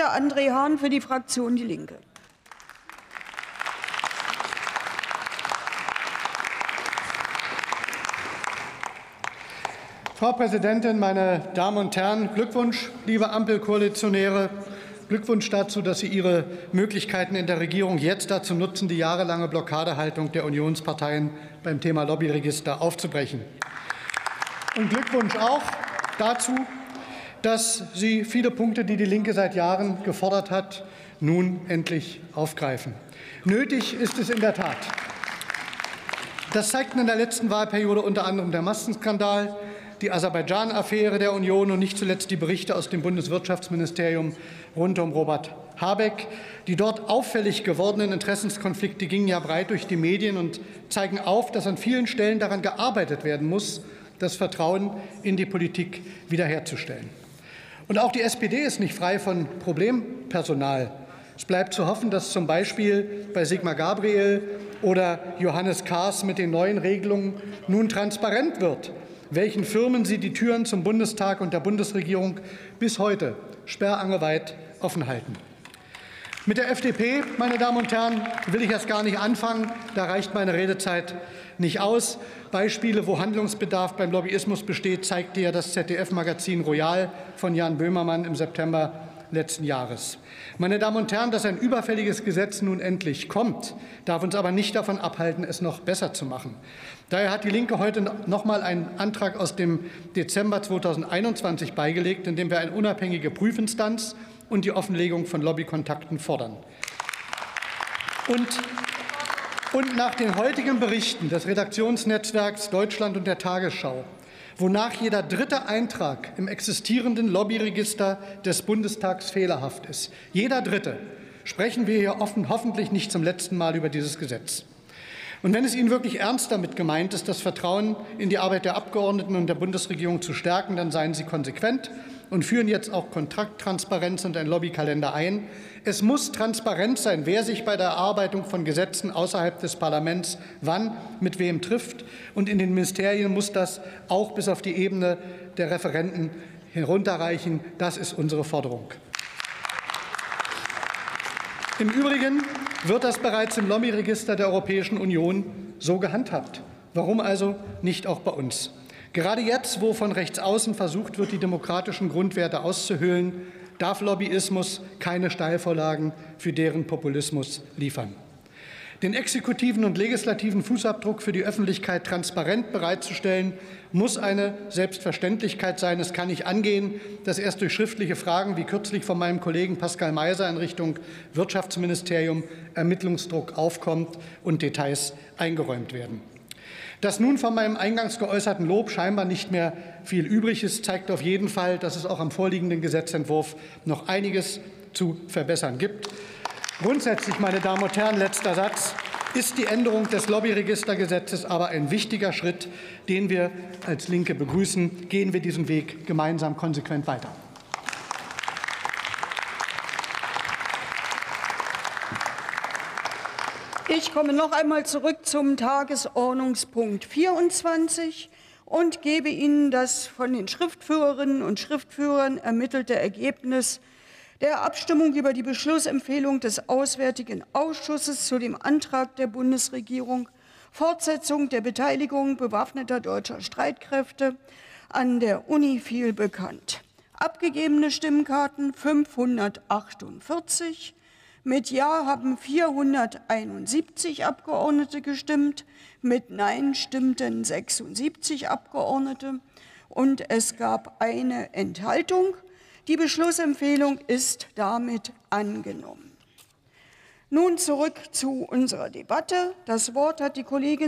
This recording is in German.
Dr. André Hahn für die Fraktion Die Linke. Frau Präsidentin, meine Damen und Herren! Glückwunsch, liebe Ampelkoalitionäre. Glückwunsch dazu, dass Sie Ihre Möglichkeiten in der Regierung jetzt dazu nutzen, die jahrelange Blockadehaltung der Unionsparteien beim Thema Lobbyregister aufzubrechen. Und Glückwunsch auch dazu, dass Sie viele Punkte, die die Linke seit Jahren gefordert hat, nun endlich aufgreifen. Nötig ist es in der Tat. Das zeigten in der letzten Wahlperiode unter anderem der Massenskandal, die Aserbaidschan-Affäre der Union und nicht zuletzt die Berichte aus dem Bundeswirtschaftsministerium rund um Robert Habeck. Die dort auffällig gewordenen Interessenskonflikte gingen ja breit durch die Medien und zeigen auf, dass an vielen Stellen daran gearbeitet werden muss, das Vertrauen in die Politik wiederherzustellen. Und auch die SPD ist nicht frei von Problempersonal. Es bleibt zu hoffen, dass zum Beispiel bei Sigmar Gabriel oder Johannes Kahrs mit den neuen Regelungen nun transparent wird, welchen Firmen sie die Türen zum Bundestag und der Bundesregierung bis heute sperrangelweit offen halten. Mit der FDP, meine Damen und Herren, will ich erst gar nicht anfangen. Da reicht meine Redezeit nicht aus. Beispiele, wo Handlungsbedarf beim Lobbyismus besteht, zeigte ja das ZDF-Magazin Royal von Jan Böhmermann im September letzten Jahres. Meine Damen und Herren, dass ein überfälliges Gesetz nun endlich kommt, darf uns aber nicht davon abhalten, es noch besser zu machen. Daher hat die Linke heute noch mal einen Antrag aus dem Dezember 2021 beigelegt, in dem wir eine unabhängige Prüfinstanz und die Offenlegung von Lobbykontakten fordern. Und nach den heutigen Berichten des Redaktionsnetzwerks Deutschland und der Tagesschau, wonach jeder dritte Eintrag im existierenden Lobbyregister des Bundestags fehlerhaft ist. Jeder dritte, sprechen wir hier hoffentlich nicht zum letzten Mal über dieses Gesetz. Und wenn es Ihnen wirklich ernst damit gemeint ist, das Vertrauen in die Arbeit der Abgeordneten und der Bundesregierung zu stärken, dann seien Sie konsequent und führen jetzt auch Kontrakttransparenz und einen Lobbykalender ein. Es muss transparent sein, wer sich bei der Erarbeitung von Gesetzen außerhalb des Parlaments wann mit wem trifft. Und in den Ministerien muss das auch bis auf die Ebene der Referenten herunterreichen. Das ist unsere Forderung. Im Übrigen wird das bereits im Lobbyregister der Europäischen Union so gehandhabt. Warum also nicht auch bei uns? Gerade jetzt, wo von rechts außen versucht wird, die demokratischen Grundwerte auszuhöhlen, darf Lobbyismus keine Steilvorlagen für deren Populismus liefern. Den exekutiven und legislativen Fußabdruck für die Öffentlichkeit transparent bereitzustellen, muss eine Selbstverständlichkeit sein. Es kann nicht angehen, dass erst durch schriftliche Fragen, wie kürzlich von meinem Kollegen Pascal Meiser in Richtung Wirtschaftsministerium, Ermittlungsdruck aufkommt und Details eingeräumt werden. Dass nun von meinem eingangs geäußerten Lob scheinbar nicht mehr viel übrig ist, zeigt auf jeden Fall, dass es auch am vorliegenden Gesetzentwurf noch einiges zu verbessern gibt. Grundsätzlich, meine Damen und Herren, letzter Satz, ist die Änderung des Lobbyregistergesetzes aber ein wichtiger Schritt, den wir als Linke begrüßen. Gehen wir diesen Weg gemeinsam konsequent weiter. Ich komme noch einmal zurück zum Tagesordnungspunkt 24 und gebe Ihnen das von den Schriftführerinnen und Schriftführern ermittelte Ergebnis der Abstimmung über die Beschlussempfehlung des Auswärtigen Ausschusses zu dem Antrag der Bundesregierung, Fortsetzung der Beteiligung bewaffneter deutscher Streitkräfte an der UNIFIL bekannt. Abgegebene Stimmkarten 548. Mit Ja haben 471 Abgeordnete gestimmt, mit Nein stimmten 76 Abgeordnete und es gab eine Enthaltung. Die Beschlussempfehlung ist damit angenommen. Nun zurück zu unserer Debatte. Das Wort hat die Kollegin